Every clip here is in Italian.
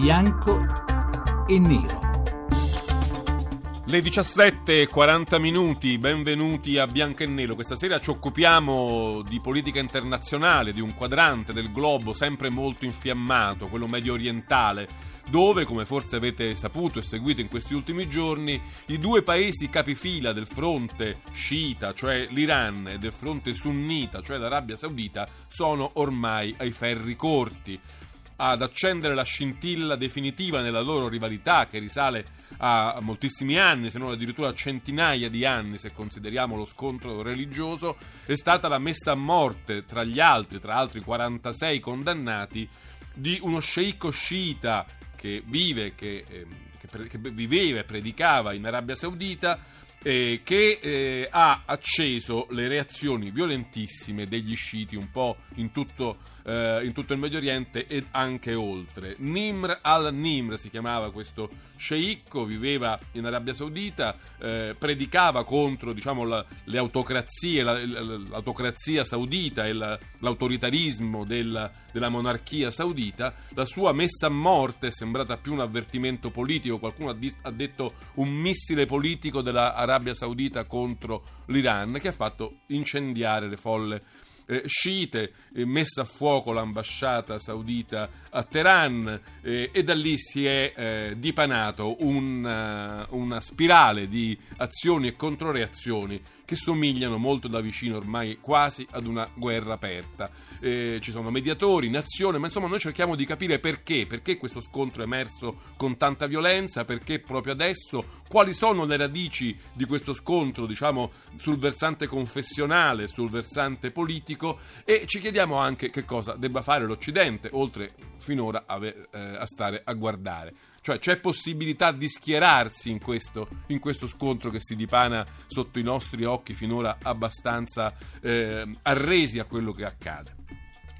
Bianco e Nero. Le 17:40 minuti, benvenuti a Bianco e Nero. Questa sera ci occupiamo di politica internazionale, di un quadrante del globo sempre molto infiammato, quello medio orientale, dove, come forse avete saputo e seguito in questi ultimi giorni, i due paesi capifila del fronte sciita, cioè l'Iran, e del fronte sunnita, cioè l'Arabia Saudita, sono ormai ai ferri corti. Ad accendere la scintilla definitiva nella loro rivalità, che risale a moltissimi anni, se non addirittura a centinaia di anni, se consideriamo lo scontro religioso, è stata la messa a morte, tra altri 46 condannati, di uno sceicco sciita che viveva e predicava in Arabia Saudita, che ha acceso le reazioni violentissime degli sciiti un po' in tutto il Medio Oriente ed anche oltre. Nimr al-Nimr si chiamava questo sceicco, viveva in Arabia Saudita, predicava contro, diciamo, le autocrazie, l'autocrazia saudita e l'autoritarismo della monarchia saudita. La sua messa a morte è sembrata più un avvertimento politico, qualcuno ha detto un missile politico della Arabia Saudita contro l'Iran, che ha fatto incendiare le folle sciite, messa a fuoco l'ambasciata saudita a Teheran, e da lì si è dipanato una spirale di azioni e controreazioni che somigliano molto da vicino ormai quasi ad una guerra aperta. Ci sono mediatori in azione, ma insomma noi cerchiamo di capire perché questo scontro è emerso con tanta violenza, perché proprio adesso, quali sono le radici di questo scontro, diciamo, sul versante confessionale, sul versante politico, e ci chiediamo anche che cosa debba fare l'Occidente, oltre finora a stare a guardare. Cioè, c'è possibilità di schierarsi in questo scontro che si dipana sotto i nostri occhi, finora abbastanza arresi a quello che accade.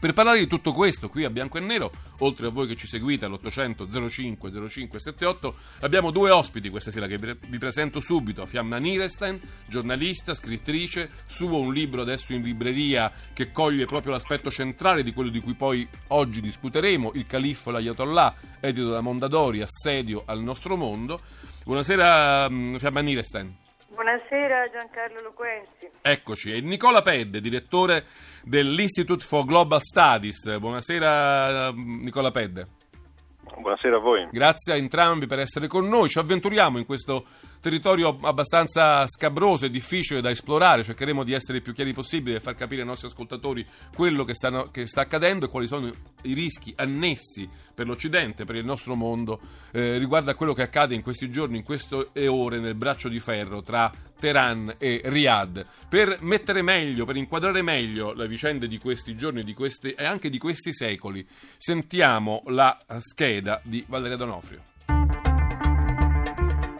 Per parlare di tutto questo qui a Bianco e Nero, oltre a voi che ci seguite all'800 05 05 78, abbiamo due ospiti questa sera che vi presento subito. Fiamma Nirenstein, giornalista, scrittrice, suo un libro adesso in libreria che coglie proprio l'aspetto centrale di quello di cui poi oggi discuteremo, Il Califfo e l'Ayatollah, edito da Mondadori, Assedio al nostro mondo. Buonasera Fiamma Nirenstein. Buonasera Giancarlo Loquenzi. Eccoci. E Nicola Pedde, direttore dell'Institute for Global Studies. Buonasera Nicola Pedde. Buonasera a voi. Grazie a entrambi per essere con noi. Ci avventuriamo in questo territorio abbastanza scabroso e difficile da esplorare. Cercheremo di essere il più chiari possibile e far capire ai nostri ascoltatori quello che sta accadendo e quali sono i rischi annessi per l'Occidente, per il nostro mondo, riguardo a quello che accade in questi giorni, in queste ore, nel braccio di ferro tra Teheran e Riyadh. Per inquadrare meglio le vicende di questi giorni e anche di questi secoli, sentiamo la scheda di Valeria D'Onofrio.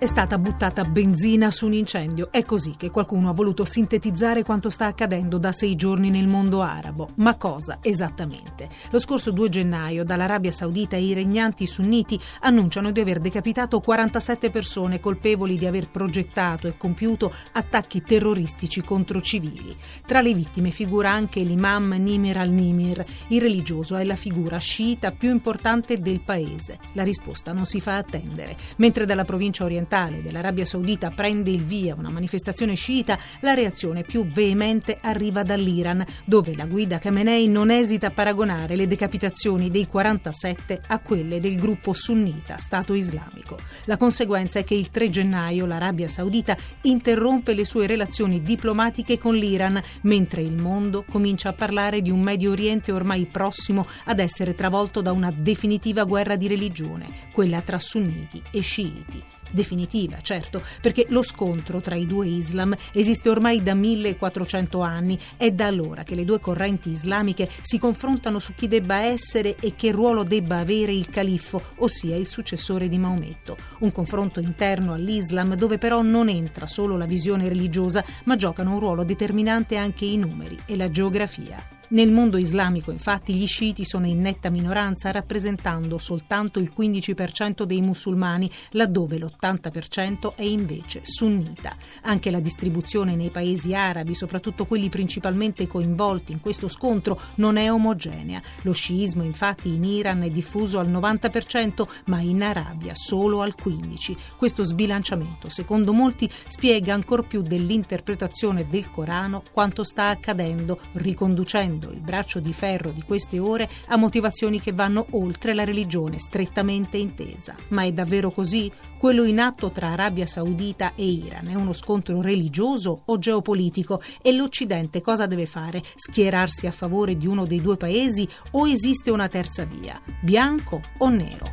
È stata buttata benzina su un incendio. È così che qualcuno ha voluto sintetizzare quanto sta accadendo da 6 giorni nel mondo arabo. Ma cosa esattamente? Lo scorso 2 gennaio dall'Arabia Saudita i regnanti sunniti annunciano di aver decapitato 47 persone colpevoli di aver progettato e compiuto attacchi terroristici contro civili. Tra le vittime figura anche l'imam Nimr al-Nimr. Il religioso è la figura sciita più importante del paese. La risposta non si fa attendere. Mentre dalla provincia orientale dell'Arabia Saudita prende il via una manifestazione sciita, la reazione più veemente arriva dall'Iran, dove la guida Khamenei non esita a paragonare le decapitazioni dei 47 a quelle del gruppo sunnita Stato Islamico. La conseguenza è che il 3 gennaio l'Arabia Saudita interrompe le sue relazioni diplomatiche con l'Iran, mentre il mondo comincia a parlare di un Medio Oriente ormai prossimo ad essere travolto da una definitiva guerra di religione, quella tra sunniti e sciiti. Definitiva, certo, perché lo scontro tra i due Islam esiste ormai da 1400 anni. È da allora che le due correnti islamiche si confrontano su chi debba essere e che ruolo debba avere il califfo, ossia il successore di Maometto. Un confronto interno all'Islam dove però non entra solo la visione religiosa, ma giocano un ruolo determinante anche i numeri e la geografia. Nel mondo islamico, infatti, gli sciiti sono in netta minoranza, rappresentando soltanto il 15% dei musulmani, laddove l'80% è invece sunnita. Anche la distribuzione nei paesi arabi, soprattutto quelli principalmente coinvolti in questo scontro, non è omogenea. Lo sciismo, infatti, in Iran è diffuso al 90%, ma in Arabia solo al 15%. Questo sbilanciamento, secondo molti, spiega ancor più dell'interpretazione del Corano quanto sta accadendo, riconducendo il braccio di ferro di queste ore a motivazioni che vanno oltre la religione strettamente intesa. Ma è davvero così? Quello in atto tra Arabia Saudita e Iran è uno scontro religioso o geopolitico? E l'Occidente cosa deve fare? Schierarsi a favore di uno dei due paesi o esiste una terza via? Bianco o nero?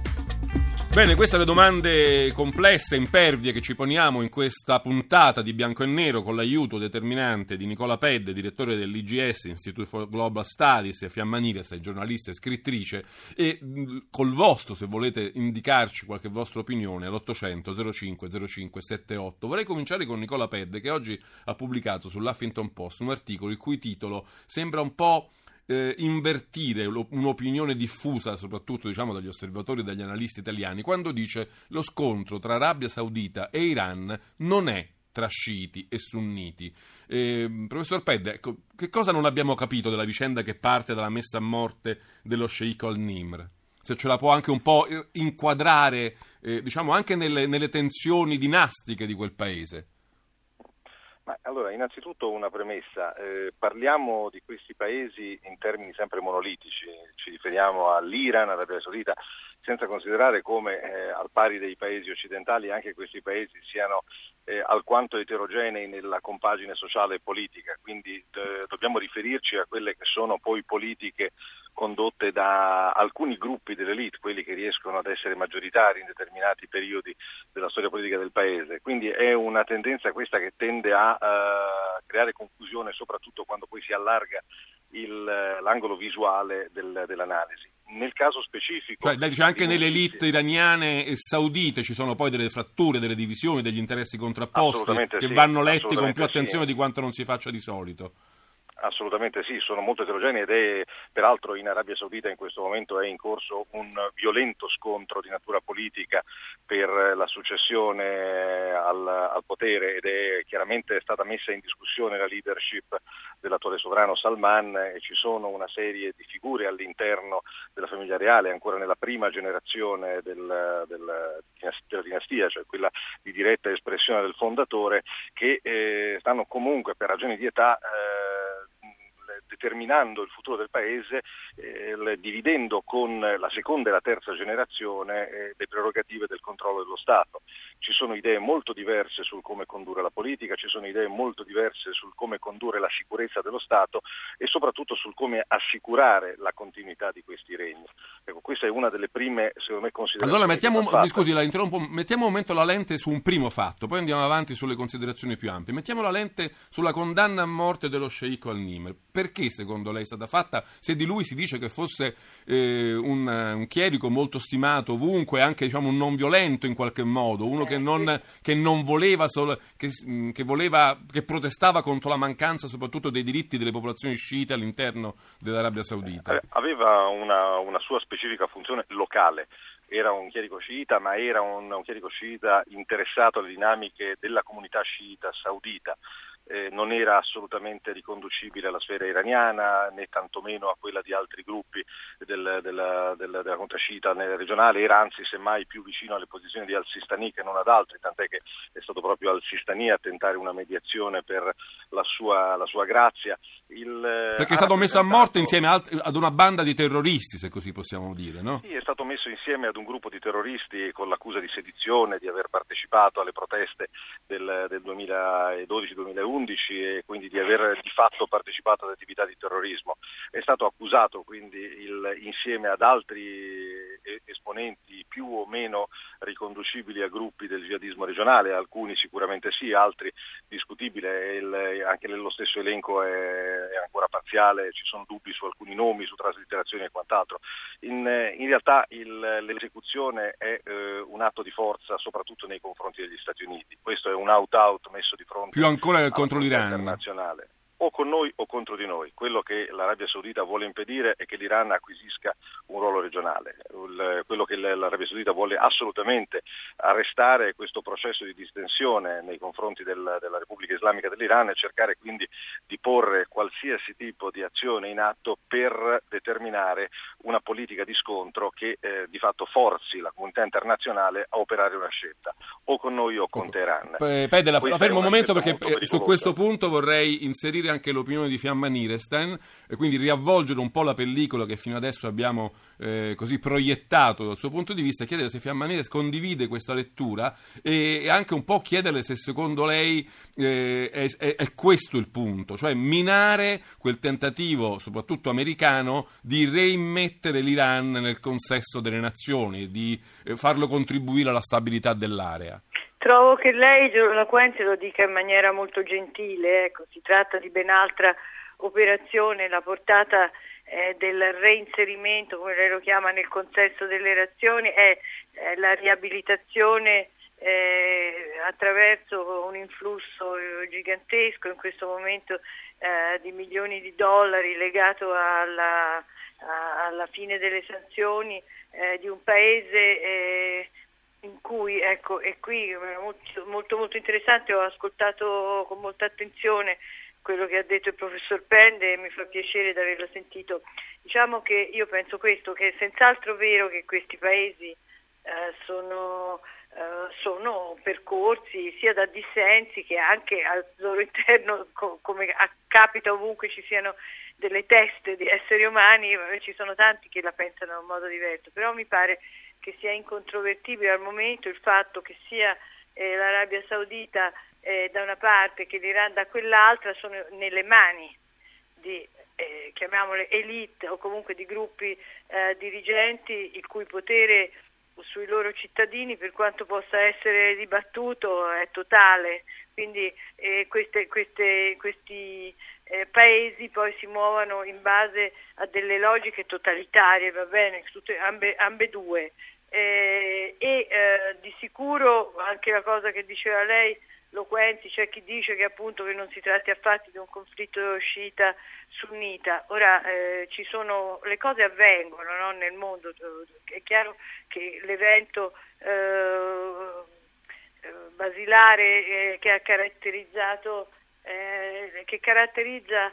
Bene, queste sono le domande complesse, impervie che ci poniamo in questa puntata di Bianco e Nero con l'aiuto determinante di Nicola Pedde, direttore dell'IGS, Institute for Global Studies, e Fiamma Nirenstein, giornalista e scrittrice, e col vostro, se volete indicarci qualche vostra opinione, all'800 05 05 78. Vorrei cominciare con Nicola Pedde, che oggi ha pubblicato sull'Huffington Post un articolo il cui titolo sembra un po' invertire un'opinione diffusa, soprattutto dagli osservatori e dagli analisti italiani, quando dice: lo scontro tra Arabia Saudita e Iran non è tra sciiti e sunniti. Professor Pedde, ecco, che cosa non abbiamo capito della vicenda che parte dalla messa a morte dello sceicco al-Nimr? Se ce la può anche un po' inquadrare, anche nelle tensioni dinastiche di quel paese. Allora, innanzitutto una premessa, parliamo di questi paesi in termini sempre monolitici, ci riferiamo all'Iran, all'Arabia Saudita, senza considerare come al pari dei paesi occidentali anche questi paesi siano alquanto eterogenei nella compagine sociale e politica, quindi dobbiamo riferirci a quelle che sono poi politiche condotte da alcuni gruppi dell'elite, quelli che riescono ad essere maggioritari in determinati periodi della storia politica del paese. Quindi è una tendenza questa che tende a creare confusione, soprattutto quando poi si allarga l'angolo visuale dell'analisi. Nel caso specifico... anche nelle elite iraniane e saudite ci sono poi delle fratture, delle divisioni, degli interessi contrapposti che vanno letti con più attenzione di quanto non si faccia di solito. Assolutamente sì, sono molto eterogenei ed è, peraltro in Arabia Saudita in questo momento è in corso un violento scontro di natura politica per la successione al potere ed è chiaramente stata messa in discussione la leadership dell'attuale sovrano Salman e ci sono una serie di figure all'interno della famiglia reale, ancora nella prima generazione della dinastia, cioè quella di diretta espressione del fondatore, che stanno comunque per ragioni di età determinando il futuro del paese, dividendo con la seconda e la terza generazione le prerogative del controllo dello Stato. Ci sono idee molto diverse sul come condurre la politica, ci sono idee molto diverse sul come condurre la sicurezza dello Stato e soprattutto sul come assicurare la continuità di questi regni. Ecco, questa è una delle prime, secondo me, considerazioni. Allora, mettiamo un momento la lente su un primo fatto, poi andiamo avanti sulle considerazioni più ampie. Mettiamo la lente sulla condanna a morte dello sceicco al-Nimr. Perché secondo lei è stata fatta, se di lui si dice che fosse un chierico molto stimato ovunque, anche un non violento in qualche modo, uno che protestava contro la mancanza soprattutto dei diritti delle popolazioni sciite all'interno dell'Arabia Saudita? Aveva una sua specifica funzione locale. Era un chierico sciita, ma era un chierico sciita interessato alle dinamiche della comunità sciita saudita. Non era assolutamente riconducibile alla sfera iraniana, né tantomeno a quella di altri gruppi della comunità sciita regionale, era anzi semmai più vicino alle posizioni di Al-Sistani che non ad altri, tant'è che è stato proprio Al-Sistani a tentare una mediazione per la sua grazia. Perché è stato messo a morte insieme ad una banda di terroristi, se così possiamo dire, no? Sì, è stato messo insieme ad un gruppo di terroristi con l'accusa di sedizione, di aver partecipato alle proteste del 2012-2011, e quindi di aver di fatto partecipato ad attività di terrorismo. È stato accusato quindi insieme ad altri esponenti più o meno riconducibili a gruppi del jihadismo regionale, alcuni sicuramente sì, altri discutibile, anche nello stesso elenco è ancora parziale, ci sono dubbi su alcuni nomi, su traslitterazioni e quant'altro. In realtà l'esecuzione è un atto di forza soprattutto nei confronti degli Stati Uniti, questo è un out-out messo di fronte più ancora contro l'Iran internazionale. o con noi o contro di noi. Quello che l'Arabia Saudita vuole impedire è che l'Iran acquisisca un ruolo regionale. Quello che l'Arabia Saudita vuole assolutamente arrestare è questo processo di distensione nei confronti della Repubblica Islamica dell'Iran e cercare quindi di porre qualsiasi tipo di azione in atto per determinare una politica di scontro che di fatto forzi la comunità internazionale a operare una scelta, o con noi o con Teheran. Pedde, la fermo un momento perché su questo punto vorrei inserire anche l'opinione di Fiamma Nirenstein, quindi riavvolgere un po' la pellicola che fino adesso abbiamo così proiettato dal suo punto di vista, e chiedere se Fiamma Nirenstein condivide questa lettura e anche un po' chiederle se secondo lei è questo il punto, cioè minare quel tentativo, soprattutto americano, di reimmettere l'Iran nel consesso delle nazioni, di farlo contribuire alla stabilità dell'area. Trovo che lei, Loquenzi, lo dica in maniera molto gentile, ecco, si tratta di ben altra operazione, la portata del reinserimento, come lei lo chiama, nel consesso delle nazioni è la riabilitazione attraverso un influsso gigantesco in questo momento di milioni di dollari legato alla fine delle sanzioni di un paese in cui, ecco, e qui molto molto interessante, ho ascoltato con molta attenzione quello che ha detto il professor Pedde e mi fa piacere di averlo sentito. Diciamo che io penso questo, che è senz'altro vero che questi paesi sono percorsi sia da dissensi che anche al loro interno, come capita ovunque ci siano delle teste di esseri umani, ci sono tanti che la pensano in un modo diverso, però mi pare che sia incontrovertibile al momento il fatto che sia l'Arabia Saudita da una parte che l'Iran da quell'altra sono nelle mani di, chiamiamole, elite o comunque di gruppi dirigenti il cui potere sui loro cittadini, per quanto possa essere dibattuto, è totale. Quindi questi paesi poi si muovono in base a delle logiche totalitarie, va bene, ambedue. Di sicuro anche la cosa che diceva lei, Loquenzi, c'è chi dice che appunto che non si tratti affatto di un conflitto sciita sunnita. Ora ci sono, le cose avvengono, no, nel mondo, è chiaro che l'evento basilare che caratterizza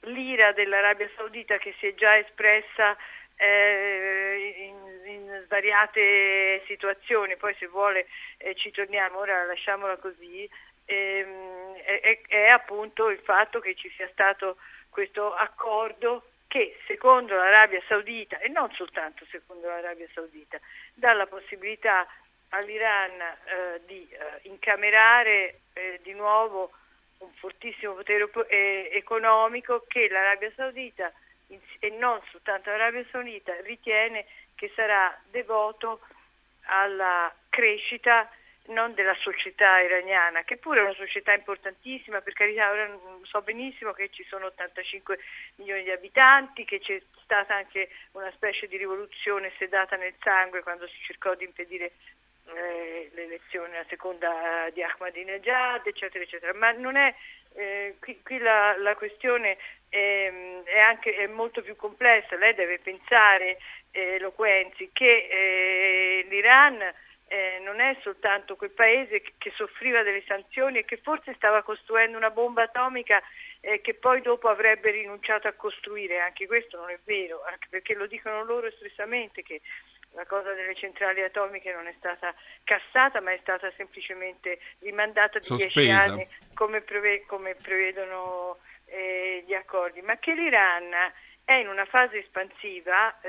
l'ira dell'Arabia Saudita, che si è già espressa in svariate situazioni, poi se vuole ci torniamo, ora lasciamola così, è appunto il fatto che ci sia stato questo accordo che secondo l'Arabia Saudita, e non soltanto secondo l'Arabia Saudita, dà la possibilità all'Iran di incamerare di nuovo un fortissimo potere economico che l'Arabia Saudita, e non soltanto l'Arabia Saudita, ritiene che sarà devoto alla crescita non della società iraniana, che pure è una società importantissima, per carità, ora so benissimo che ci sono 85 milioni di abitanti, che c'è stata anche una specie di rivoluzione sedata nel sangue quando si cercò di impedire l'elezione, la seconda di Ahmadinejad, eccetera eccetera, ma non è qui la questione è molto più complessa. Lei deve pensare, Loquenzi, che l'Iran non è soltanto quel paese che soffriva delle sanzioni e che forse stava costruendo una bomba atomica che poi dopo avrebbe rinunciato a costruire, anche questo non è vero, anche perché lo dicono loro espressamente che la cosa delle centrali atomiche non è stata cassata, ma è stata semplicemente rimandata di sospesa. 10 anni, come prevedono gli accordi. Ma che l'Iran è in una fase espansiva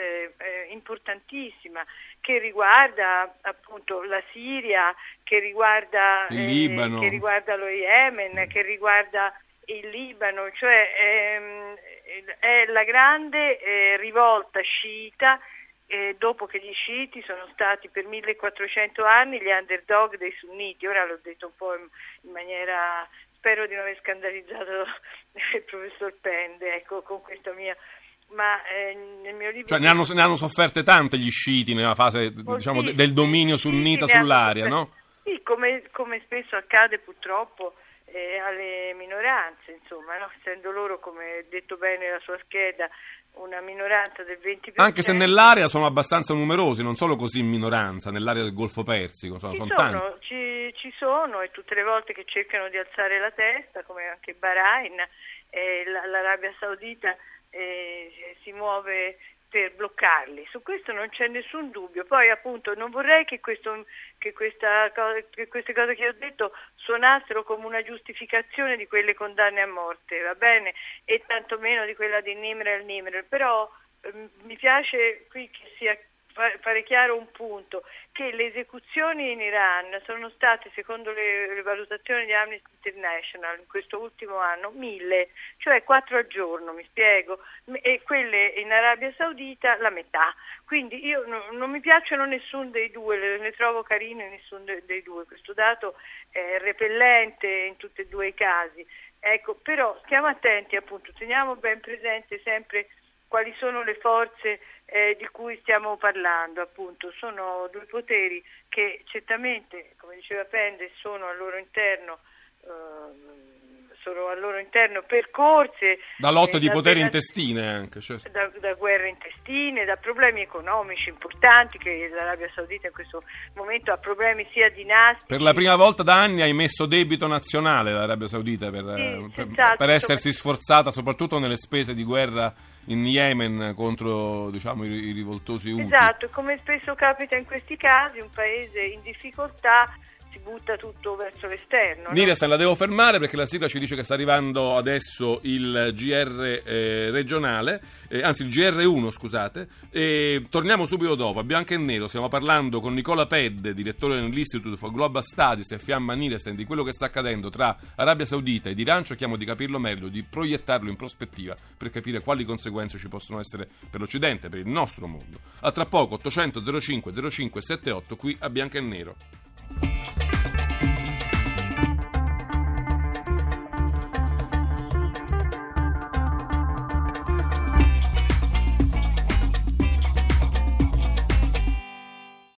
importantissima, che riguarda appunto la Siria, che riguarda il Libano, che riguarda lo Yemen, che riguarda il Libano, cioè è la grande rivolta sciita. Dopo che gli sciiti sono stati per 1400 anni gli underdog dei sunniti, ora l'ho detto un po' in maniera, spero di non aver scandalizzato il professor Pedde, ecco, con questa mia, ma nel mio libro, cioè, ne hanno sofferte tante gli sciiti nella fase, diciamo, del dominio sunnita sull'area, no? Sì, come spesso accade purtroppo alle minoranze, insomma, no? Essendo loro, come detto bene la sua scheda, una minoranza del 20%. Anche se nell'area sono abbastanza numerosi, non solo così in minoranza, nell'area del Golfo Persico, insomma, sono tanti. Ci sono, e tutte le volte che cercano di alzare la testa, come anche Bahrain, l'Arabia Saudita si muove per bloccarli. Su questo non c'è nessun dubbio. Poi, appunto, non vorrei che queste cose che ho detto suonassero come una giustificazione di quelle condanne a morte, va bene? E tantomeno di quella di Nimr al-Nimr. Però mi piace qui che sia fare chiaro un punto, che le esecuzioni in Iran sono state, secondo le valutazioni di Amnesty International, in questo ultimo anno 1000, cioè 4 al giorno, mi spiego, e quelle in Arabia Saudita la metà. Quindi io non mi piacciono nessun dei due, ne trovo carine nessun dei due, questo dato è repellente in tutti e due i casi. Ecco, però stiamo attenti, appunto, teniamo ben presente sempre quali sono le forze di cui stiamo parlando, appunto. Sono due poteri che certamente, come diceva Pedde, sono al loro interno percorse da lotte di poteri intestine, anche, certo. da guerre intestine, da problemi economici importanti, che l'Arabia Saudita in questo momento ha problemi sia dinastici. Per la prima volta da anni ha emesso debito nazionale l'Arabia Saudita per essersi sforzata soprattutto nelle spese di guerra in Yemen contro, diciamo, i rivoltosi Houthi. Esatto, come spesso capita in questi casi, un paese in difficoltà si butta tutto verso l'esterno. Nirenstein, la devo fermare perché la sigla ci dice che sta arrivando adesso il GR regionale, anzi il GR1, scusate, e torniamo subito dopo. A Bianco e Nero stiamo parlando con Nicola Pedde, direttore dell'Institute for Global Studies, e Fiamma Nirenstein, di quello che sta accadendo tra Arabia Saudita ed Iran. Cerchiamo di capirlo meglio, di proiettarlo in prospettiva per capire quali conseguenze ci possono essere per l'Occidente, per il nostro mondo. A tra poco. 800 05 05 78 qui a Bianco e Nero.